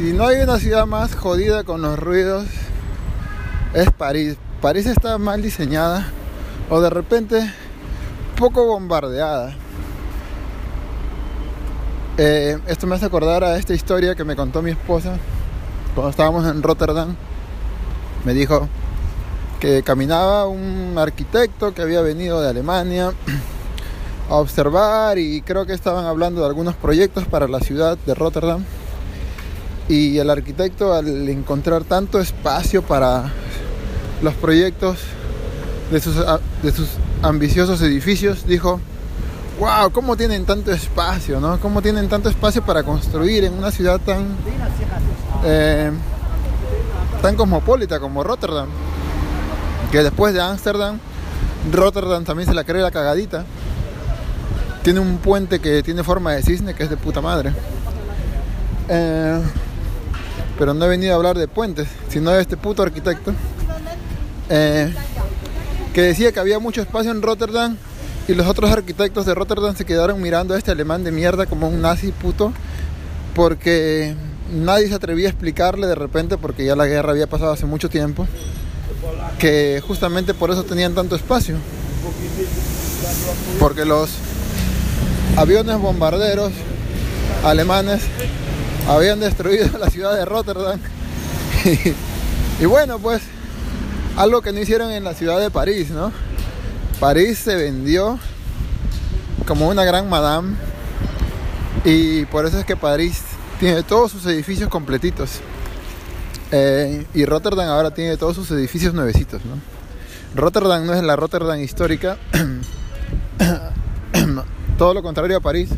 si no hay una ciudad más jodida con los ruidos, es París. París está mal diseñada o de repente poco bombardeada. Esto me hace acordar a esta historia que me contó mi esposa cuando estábamos en Rotterdam. Me dijo que caminaba un arquitecto que había venido de Alemania a observar, y creo que estaban hablando de algunos proyectos para la ciudad de Rotterdam, y el arquitecto, al encontrar tanto espacio para los proyectos de sus ambiciosos edificios, dijo: wow, ¿cómo tienen tanto espacio, no? ¿Cómo tienen tanto espacio para construir en una ciudad tan cosmopolita como Rotterdam? Que después de Ámsterdam, Rotterdam también se la cree la cagadita. Tiene un puente que tiene forma de cisne, que es de puta madre. Pero no he venido a hablar de puentes, sino de este puto arquitecto que decía que había mucho espacio en Rotterdam, y los otros arquitectos de Rotterdam se quedaron mirando a este alemán de mierda como un nazi puto, porque nadie se atrevía a explicarle de repente, porque ya la guerra había pasado hace mucho tiempo, que justamente por eso tenían tanto espacio, porque los aviones bombarderos alemanes habían destruido la ciudad de Rotterdam. Y bueno, pues algo que no hicieron en la ciudad de París, ¿no? París se vendió como una gran madame, y por eso es que París tiene todos sus edificios completitos. Y Rotterdam ahora tiene todos sus edificios nuevecitos, ¿no? Rotterdam no es la Rotterdam histórica. Todo lo contrario a París,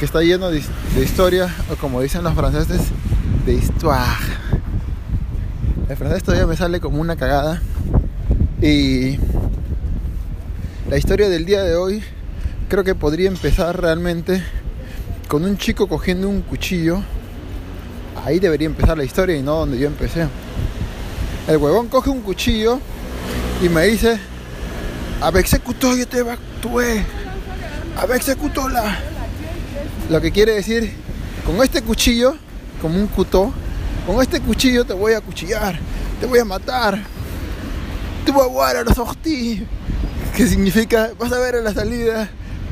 que está lleno de historia, o como dicen los franceses, de histoire. El francés todavía me sale como una cagada. Y la historia del día de hoy creo que podría empezar realmente con un chico cogiendo un cuchillo. Ahí debería empezar la historia, y no donde yo empecé. El huevón coge un cuchillo y me dice: "Avexecuto, yo te va a actuar. Avexecutola". Lo que quiere decir: con este cuchillo, como un cutó, con este cuchillo te voy a cuchillar, te voy a matar. Tú vas a guardar a los hostis, que significa vas a ver a la salida.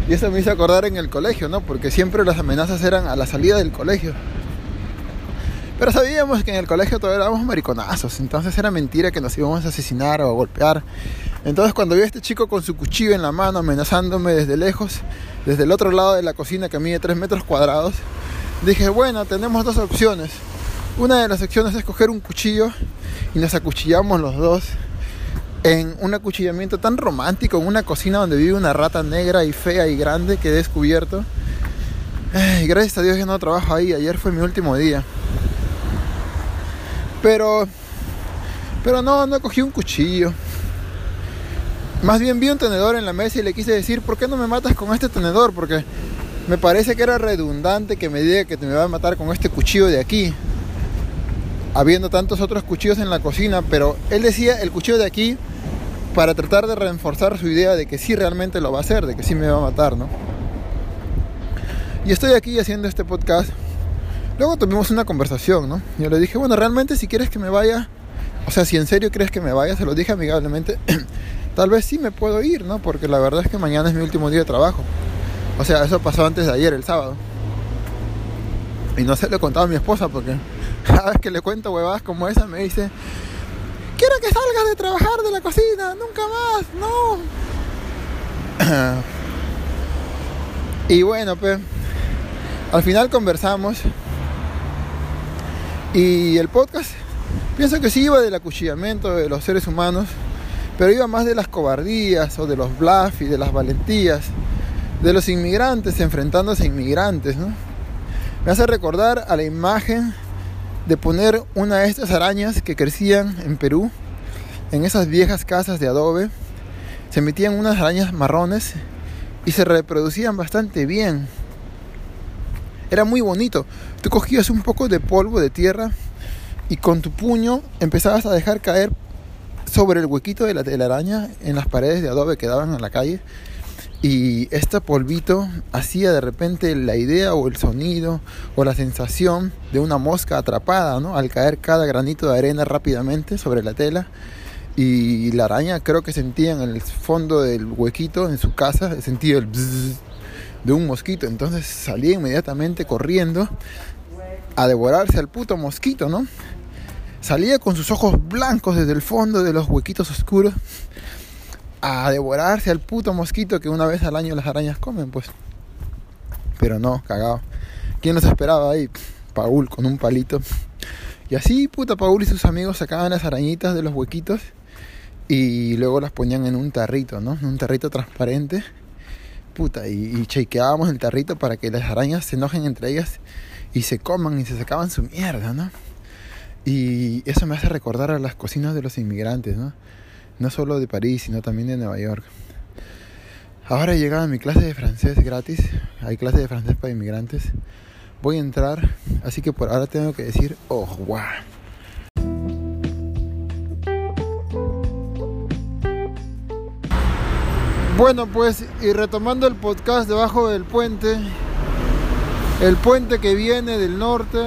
Y eso me hizo acordar en el colegio, ¿no? Porque siempre las amenazas eran a la salida del colegio. Pero sabíamos que en el colegio todavía éramos mariconazos, entonces era mentira que nos íbamos a asesinar o a golpear. Entonces cuando vi a este chico con su cuchillo en la mano amenazándome desde lejos, desde el otro lado de la cocina que mide 3 metros cuadrados, dije: bueno, tenemos dos opciones. Una de las opciones es coger un cuchillo y nos acuchillamos los dos en un acuchillamiento tan romántico, en una cocina donde vive una rata negra y fea y grande que he descubierto. Gracias a Dios yo no trabajo ahí, ayer fue mi último día. Pero no cogí un cuchillo. Más bien vi un tenedor en la mesa y le quise decir: ¿por qué no me matas con este tenedor? Porque me parece que era redundante que me diga que te me va a matar con este cuchillo de aquí, habiendo tantos otros cuchillos en la cocina. Pero él decía el cuchillo de aquí para tratar de reforzar su idea de que sí realmente lo va a hacer, de que sí me va a matar, ¿no? Y estoy aquí haciendo este podcast. Luego tuvimos una conversación, ¿no? Yo le dije: bueno, realmente si quieres que me vaya, o sea, si en serio crees que me vaya, se lo dije amigablemente, tal vez sí me puedo ir, ¿no? Porque la verdad es que mañana es mi último día de trabajo. O sea, eso pasó antes de ayer, el sábado. Y no se lo he contado a mi esposa, porque cada vez que le cuento huevadas como esa me dice: quiero que salgas de trabajar de la cocina, nunca más, no. Y bueno, pues, al final conversamos. Y el podcast, pienso que sí iba del acuchillamiento de los seres humanos, pero iba más de las cobardías, o de los bluff y de las valentías, de los inmigrantes enfrentándose a inmigrantes, ¿no? Me hace recordar a la imagen de poner una de estas arañas que crecían en Perú, en esas viejas casas de adobe. Se metían unas arañas marrones y se reproducían bastante bien. Era muy bonito. Tú cogías un poco de polvo de tierra y con tu puño empezabas a dejar caer sobre el huequito de la telaraña en las paredes de adobe que daban a la calle. Y este polvito hacía de repente la idea o el sonido o la sensación de una mosca atrapada, ¿no? Al caer cada granito de arena rápidamente sobre la tela. Y la araña creo que sentía en el fondo del huequito en su casa, sentía el bzzz de un mosquito. Entonces salía inmediatamente corriendo a devorarse al puto mosquito, ¿no? Salía con sus ojos blancos desde el fondo de los huequitos oscuros a devorarse al puto mosquito que una vez al año las arañas comen, pues. Pero no, cagado. ¿Quién nos esperaba ahí? Paul con un palito. Y así, puta, Paul y sus amigos sacaban las arañitas de los huequitos y luego las ponían en un tarrito, ¿no? En un tarrito transparente. Puta, y chequeábamos el tarrito para que las arañas se enojen entre ellas y se coman y se sacaban su mierda, ¿no? Y eso me hace recordar a las cocinas de los inmigrantes, ¿no? No solo de París, sino también de Nueva York. Ahora he llegado a mi clase de francés gratis. Hay clase de francés para inmigrantes. Voy a entrar, así que por ahora tengo que decir au revoir. Bueno, pues, y retomando el podcast debajo del puente. El puente que viene del norte,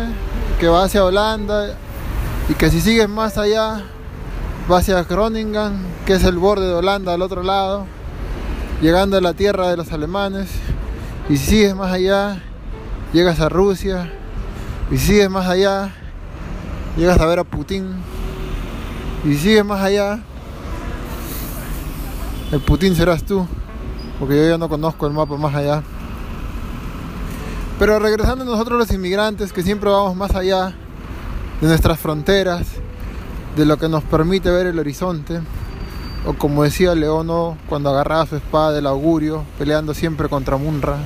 que va hacia Holanda, y que si sigues más allá va hacia Groningen, que es el borde de Holanda al otro lado, llegando a la tierra de los alemanes. Y si sigues más allá, llegas a Rusia. Y si sigues más allá, llegas a ver a Putin. Y si sigues más allá, el Putin serás tú, porque yo ya no conozco el mapa más allá. Pero regresando nosotros los inmigrantes, que siempre vamos más allá de nuestras fronteras, de lo que nos permite ver el horizonte, o como decía Leono cuando agarraba su espada del augurio, peleando siempre contra Munra,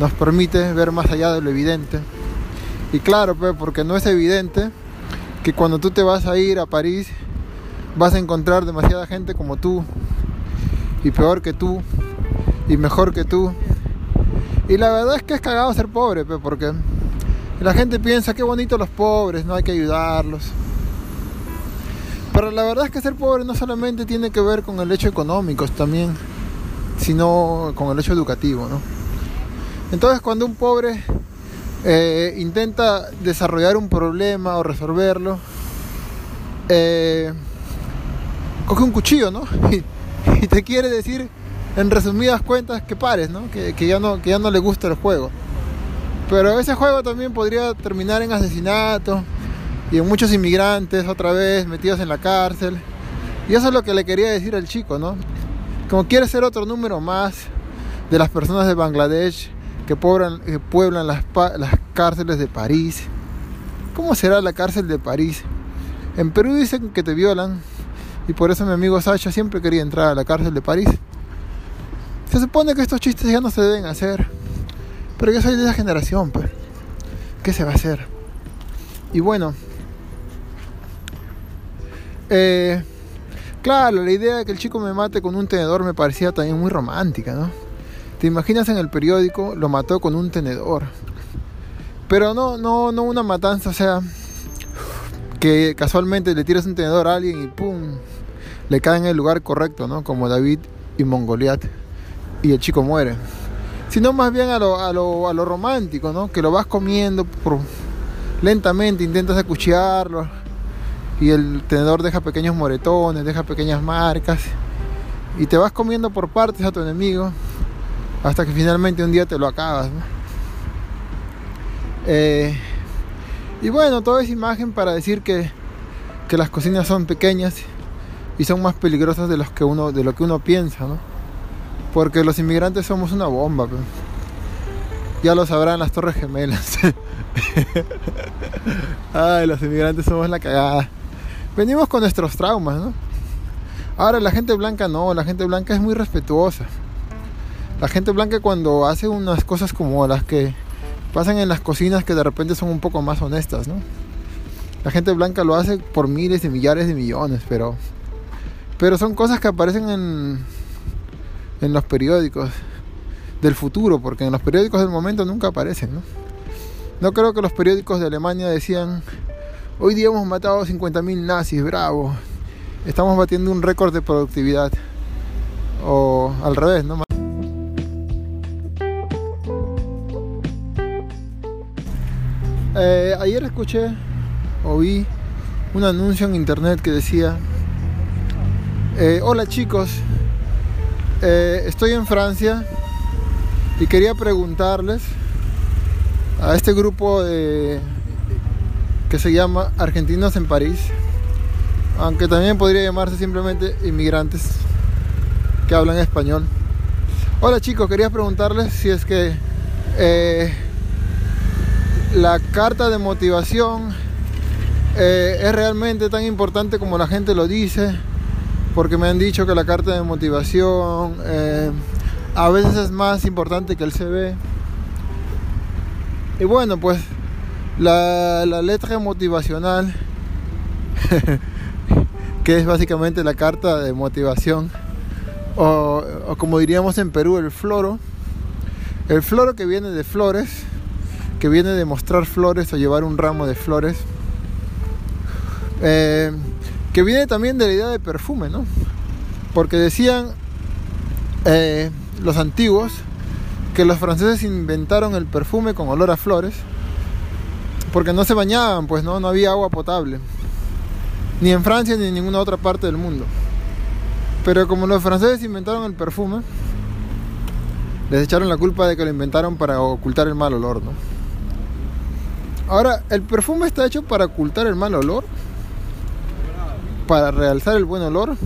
nos permite ver más allá de lo evidente. Y claro, pues, porque no es evidente que cuando tú te vas a ir a París vas a encontrar demasiada gente como tú, y peor que tú, y mejor que tú. Y la verdad es que es cagado ser pobre, pues, porque la gente piensa qué bonito los pobres, no hay que ayudarlos. Pero la verdad es que ser pobre no solamente tiene que ver con el hecho económico también, sino con el hecho educativo, ¿no? Entonces, cuando un pobre intenta desarrollar un problema o resolverlo, coge un cuchillo, ¿no? Y te quiere decir, en resumidas cuentas, que pares, ¿no? Que ya no le gusta el juego. Pero ese juego también podría terminar en asesinato y muchos inmigrantes otra vez metidos en la cárcel. Y eso es lo que le quería decir al chico, ¿no? Como quiere ser otro número más de las personas de Bangladesh que pueblan las cárceles de París. ¿Cómo será la cárcel de París? En Perú dicen que te violan, y por eso mi amigo Sasha siempre quería entrar a la cárcel de París. Se supone que estos chistes ya no se deben hacer, pero yo soy de esa generación, pues. ¿Qué se va a hacer? Y bueno, claro, la idea de que el chico me mate con un tenedor me parecía también muy romántica, ¿no? Te imaginas en el periódico, lo mató con un tenedor. Pero no una matanza, o sea, que casualmente le tiras un tenedor a alguien y ¡pum!, le cae en el lugar correcto, ¿no? Como David y Goliat, y el chico muere. Sino más bien a lo romántico, ¿no? Que lo vas comiendo lentamente, intentas acuchillarlo, y el tenedor deja pequeños moretones, deja pequeñas marcas, y te vas comiendo por partes a tu enemigo hasta que finalmente un día te lo acabas, ¿no? Y bueno, toda esa imagen para decir que las cocinas son pequeñas y son más peligrosas de lo que uno piensa, ¿no? Porque los inmigrantes somos una bomba, pues. Ya lo sabrán las Torres Gemelas. Ay, los inmigrantes somos la cagada. Venimos con nuestros traumas, ¿no? Ahora, la gente blanca no, la gente blanca es muy respetuosa. La gente blanca, cuando hace unas cosas como las que pasan en las cocinas, que de repente son un poco más honestas, ¿no? La gente blanca lo hace por miles y millares de millones, pero son cosas que aparecen en los periódicos del futuro, porque en los periódicos del momento nunca aparecen, ¿no? No creo que los periódicos de Alemania decían: hoy día hemos matado 50.000 nazis, bravo, estamos batiendo un récord de productividad. O al revés, ¿no? Ayer escuché o vi un anuncio en internet que decía: hola chicos, estoy en Francia y quería preguntarles a este grupo que se llama Argentinos en París, aunque también podría llamarse simplemente inmigrantes que hablan español. Hola chicos, quería preguntarles si es que la carta de motivación es realmente tan importante como la gente lo dice, porque me han dicho que la carta de motivación a veces es más importante que el CV. Y bueno, pues la letra motivacional que es básicamente la carta de motivación, o como diríamos en Perú, el floro, que viene de flores, que viene de mostrar flores o llevar un ramo de flores, que viene también de la idea de perfume, ¿no? Porque decían los antiguos que los franceses inventaron el perfume con olor a flores porque no se bañaban, pues no había agua potable, ni en Francia ni en ninguna otra parte del mundo. Pero como los franceses inventaron el perfume, les echaron la culpa de que lo inventaron para ocultar el mal olor, ¿no? Ahora, ¿el perfume está hecho para ocultar el mal olor? ¿Para realzar el buen olor?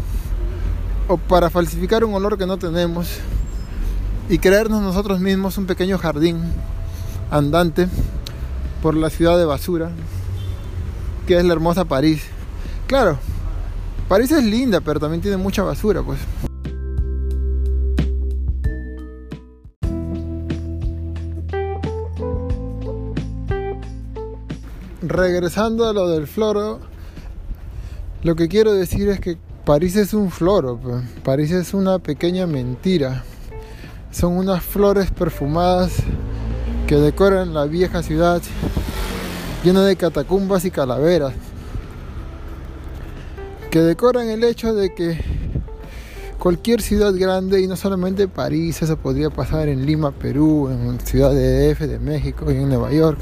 ¿O para falsificar un olor que no tenemos y creernos nosotros mismos un pequeño jardín andante por la ciudad de basura que es la hermosa París? Claro, París es linda, pero también tiene mucha basura, pues. Regresando a lo del floro, lo que quiero decir es que París es un floro, pues. París es una pequeña mentira. Son unas flores perfumadas que decoran la vieja ciudad, llena de catacumbas y calaveras, que decoran el hecho de que cualquier ciudad grande, y no solamente París, eso podría pasar en Lima, Perú, en Ciudad de DF de México y en Nueva York.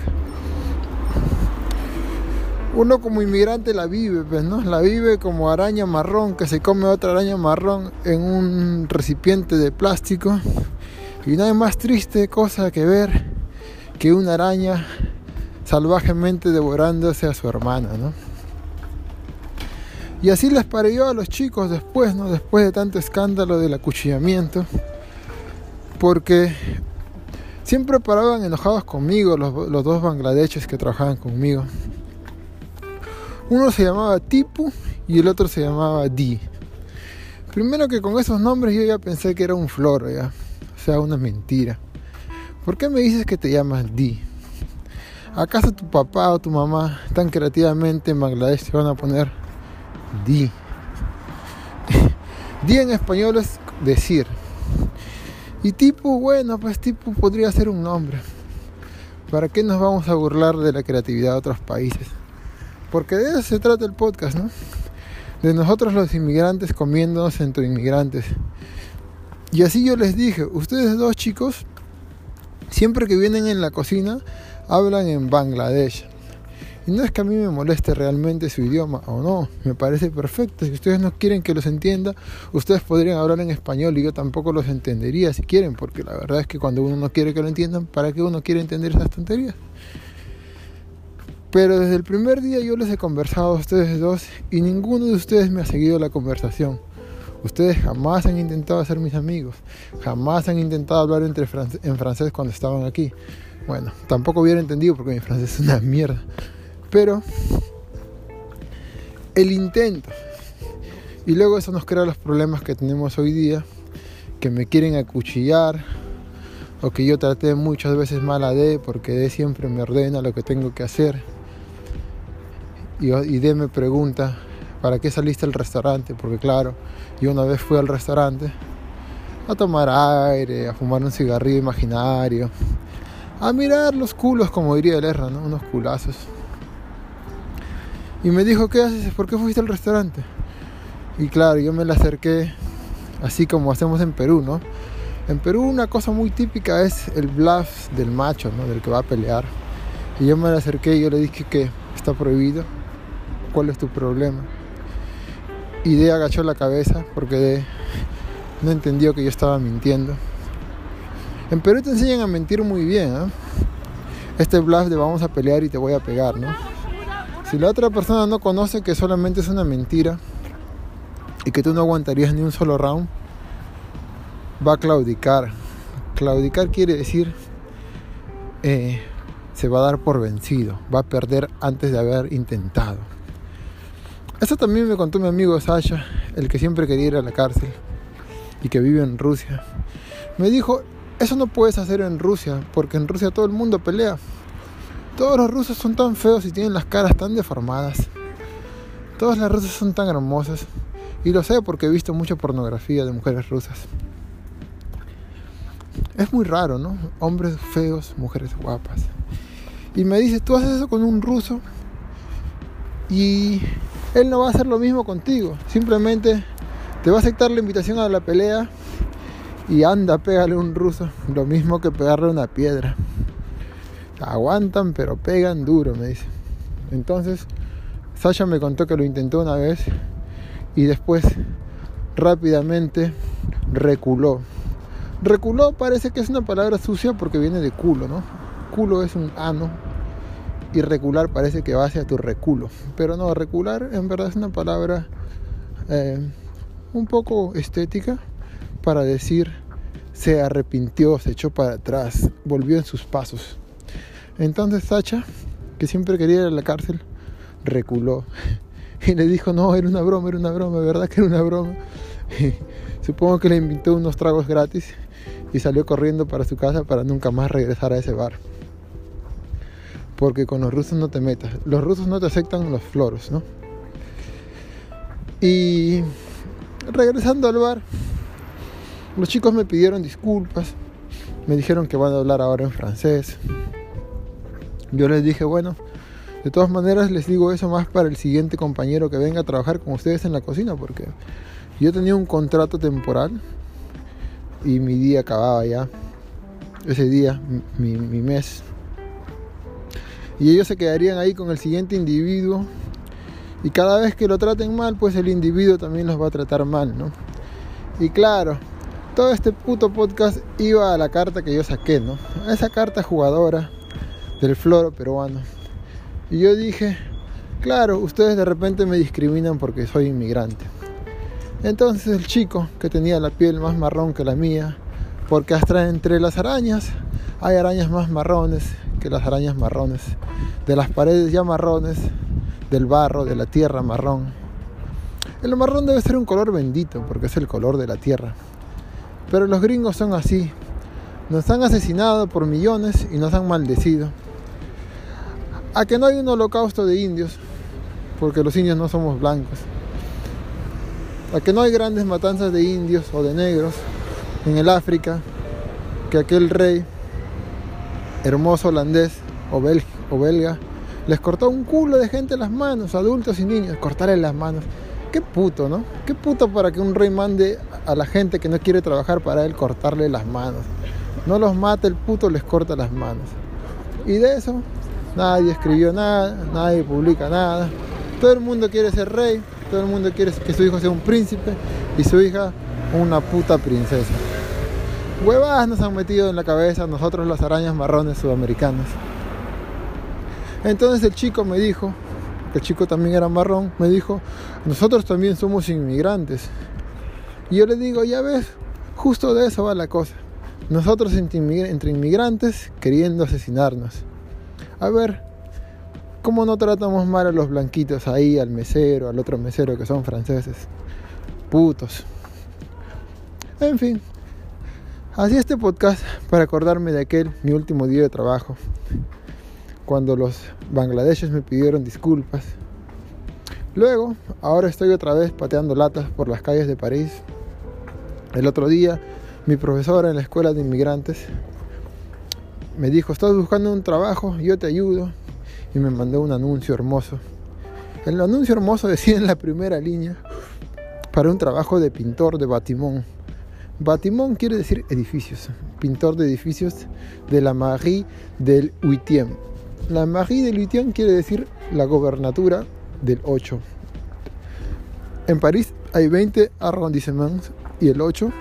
Uno como inmigrante la vive, pues, ¿no? La vive como araña marrón que se come otra araña marrón en un recipiente de plástico. Y no hay más triste cosa que ver que una araña salvajemente devorándose a su hermana, ¿no? Y así les pareció a los chicos después, ¿no? Después de tanto escándalo del acuchillamiento, porque siempre paraban enojados conmigo los dos bangladeshes que trabajaban conmigo. Uno se llamaba Tipu y el otro se llamaba Di. Primero que con esos nombres yo ya pensé que era un floro, ya. O sea, una mentira. ¿Por qué me dices que te llamas Di? ¿Acaso tu papá o tu mamá tan creativamente en Bangladesh te van a poner Di? Di en español es decir. Y Tipu, bueno, pues Tipu podría ser un nombre. ¿Para qué nos vamos a burlar de la creatividad de otros países? Porque de eso se trata el podcast, ¿no? De nosotros los inmigrantes comiéndonos entre inmigrantes. Y así yo les dije: ustedes dos chicos, siempre que vienen en la cocina, hablan en Bangladesh. Y no es que a mí me moleste realmente su idioma o no, me parece perfecto. Si ustedes no quieren que los entienda, ustedes podrían hablar en español y yo tampoco los entendería si quieren, porque la verdad es que cuando uno no quiere que lo entiendan, ¿para qué uno quiere entender esas tonterías? Pero desde el primer día yo les he conversado a ustedes dos y ninguno de ustedes me ha seguido la conversación. Ustedes jamás han intentado ser mis amigos, jamás han intentado hablar en francés cuando estaban aquí. Bueno, tampoco hubiera entendido porque mi francés es una mierda. Pero el intento, y luego eso nos crea los problemas que tenemos hoy día, que me quieren acuchillar, o que yo traté muchas veces mal a D porque D siempre me ordena lo que tengo que hacer. Y D me pregunta, ¿para qué saliste al restaurante? Porque claro, yo una vez fui al restaurante a tomar aire, a fumar un cigarrillo imaginario, a mirar los culos, como diría el Erra, ¿no? Unos culazos. Y me dijo, ¿qué haces? ¿Por qué fuiste al restaurante? Y claro, yo me la acerqué, así como hacemos en Perú, ¿no? En Perú una cosa muy típica es el bluff del macho, ¿no? Del que va a pelear. Y yo me la acerqué y yo le dije que está prohibido, ¿cuál es tu problema? Y de agachó la cabeza porque no entendió que yo estaba mintiendo. En Perú te enseñan a mentir muy bien, ¿eh? Este bluff de vamos a pelear y te voy a pegar, ¿no? Si la otra persona no conoce que solamente es una mentira y que tú no aguantarías ni un solo round, va a claudicar. Claudicar quiere decir se va a dar por vencido, va a perder antes de haber intentado. Eso también me contó mi amigo Sasha, el que siempre quería ir a la cárcel y que vive en Rusia. Me dijo, eso no puedes hacer en Rusia, porque en Rusia todo el mundo pelea. Todos los rusos son tan feos y tienen las caras tan deformadas. Todas las rusas son tan hermosas. Y lo sé porque he visto mucha pornografía de mujeres rusas. Es muy raro, ¿no? Hombres feos, mujeres guapas. Y me dice, tú haces eso con un ruso y él no va a hacer lo mismo contigo. Simplemente te va a aceptar la invitación a la pelea y anda, pégale a un ruso. Lo mismo que pegarle una piedra. Aguantan, pero pegan duro, me dice. Entonces, Sasha me contó que lo intentó una vez y después rápidamente reculó. Reculó parece que es una palabra sucia porque viene de culo, ¿no? Culo es un ano y recular parece que va hacia tu reculo. Pero no, recular en verdad es una palabra un poco estética para decir se arrepintió, se echó para atrás, volvió en sus pasos. Entonces Sasha, que siempre quería ir a la cárcel, reculó y le dijo, no, era una broma, ¿verdad que era una broma? Supongo que le invitó unos tragos gratis y salió corriendo para su casa para nunca más regresar a ese bar. Porque con los rusos no te metas, los rusos no te aceptan los floros, ¿no? Y regresando al bar, los chicos me pidieron disculpas, me dijeron que van a hablar ahora en francés. Yo les dije, bueno, de todas maneras les digo eso más para el siguiente compañero que venga a trabajar con ustedes en la cocina, porque yo tenía un contrato temporal y mi día acababa ya, ese día, mi mes. Y ellos se quedarían ahí con el siguiente individuo y cada vez que lo traten mal, pues el individuo también los va a tratar mal, ¿no? Y claro, todo este puto podcast iba a la carta que yo saqué, ¿no? A esa carta jugadora del floro peruano. Y yo dije, claro, ustedes de repente me discriminan porque soy inmigrante. Entonces el chico que tenía la piel más marrón que la mía, porque hasta entre las arañas hay arañas más marrones que las arañas marrones, de las paredes ya marrones, del barro, de la tierra marrón. El marrón debe ser un color bendito porque es el color de la tierra. Pero los gringos son así, nos han asesinado por millones y nos han maldecido. A que no hay un holocausto de indios, porque los indios no somos blancos. A que no hay grandes matanzas de indios o de negros en el África, que aquel rey hermoso holandés o belga les cortó un culo de gente las manos, adultos y niños, cortarle las manos. Qué puto, ¿no? Qué puto para que un rey mande a la gente que no quiere trabajar para él cortarle las manos. No los mata el puto, les corta las manos. Y de eso nadie escribió nada, nadie publica nada. Todo el mundo quiere ser rey, todo el mundo quiere que su hijo sea un príncipe y su hija una puta princesa. Huevadas nos han metido en la cabeza nosotros las arañas marrones sudamericanas. Entonces el chico me dijo, que el chico también era marrón, me dijo, nosotros también somos inmigrantes. Y yo le digo, ya ves, justo de eso va la cosa. Nosotros entre inmigrantes queriendo asesinarnos. A ver, ¿cómo no tratamos mal a los blanquitos ahí, al mesero, al otro mesero que son franceses? Putos. En fin, hacía este podcast para acordarme de aquel, mi último día de trabajo, cuando los bangladeshes me pidieron disculpas. Luego, ahora estoy otra vez pateando latas por las calles de París. El otro día, mi profesora en la escuela de inmigrantes me dijo, estás buscando un trabajo, yo te ayudo. Y me mandó un anuncio hermoso. El anuncio hermoso decía en la primera línea, para un trabajo de pintor de batimón. Batimón quiere decir edificios. Pintor de edificios de la Marie del 8e. La Mairie de Lutien quiere decir la gobernatura del 8. En París hay 20 arrondissements y el 8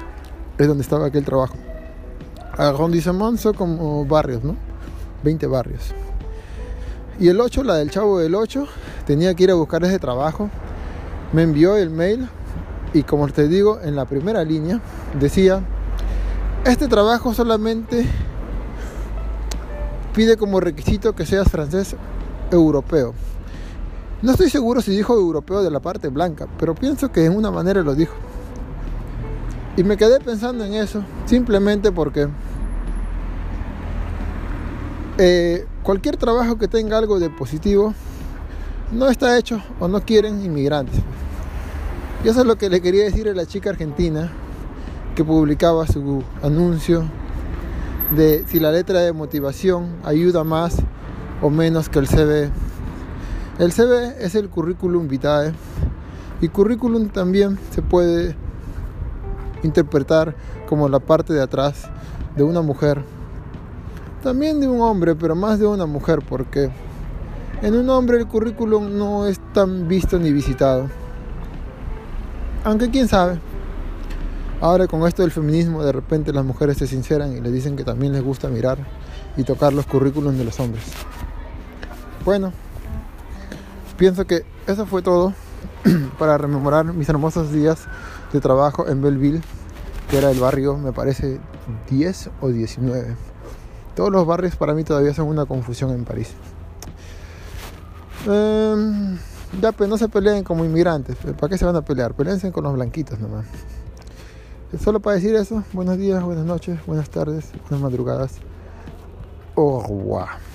es donde estaba aquel trabajo. Arrondissements son como barrios, ¿no? 20 barrios. Y el 8, la del chavo del 8, tenía que ir a buscar ese trabajo. Me envió el mail y, como te digo, en la primera línea decía: este trabajo solamente pide como requisito que seas francés europeo. No estoy seguro si dijo europeo de la parte blanca, pero pienso que de una manera lo dijo. Y me quedé pensando en eso, simplemente porque cualquier trabajo que tenga algo de positivo no está hecho o no quieren inmigrantes. Y eso es lo que le quería decir a la chica argentina que publicaba su anuncio de si la letra de motivación ayuda más o menos que el CV. El CV es el currículum vitae, y currículum también se puede interpretar como la parte de atrás de una mujer, también de un hombre, pero más de una mujer, porque en un hombre el currículum no es tan visto ni visitado, aunque quién sabe. Ahora con esto del feminismo, de repente las mujeres se sinceran y les dicen que también les gusta mirar y tocar los currículums de los hombres. Bueno, pienso que eso fue todo para rememorar mis hermosos días de trabajo en Belleville, que era el barrio, me parece, 10 o 19. Todos los barrios para mí todavía son una confusión en París. Ya, pues no se peleen como inmigrantes. ¿Para qué se van a pelear? Peleense con los blanquitos nomás. Solo para decir eso, buenos días, buenas noches, buenas tardes, buenas madrugadas. Au revoir.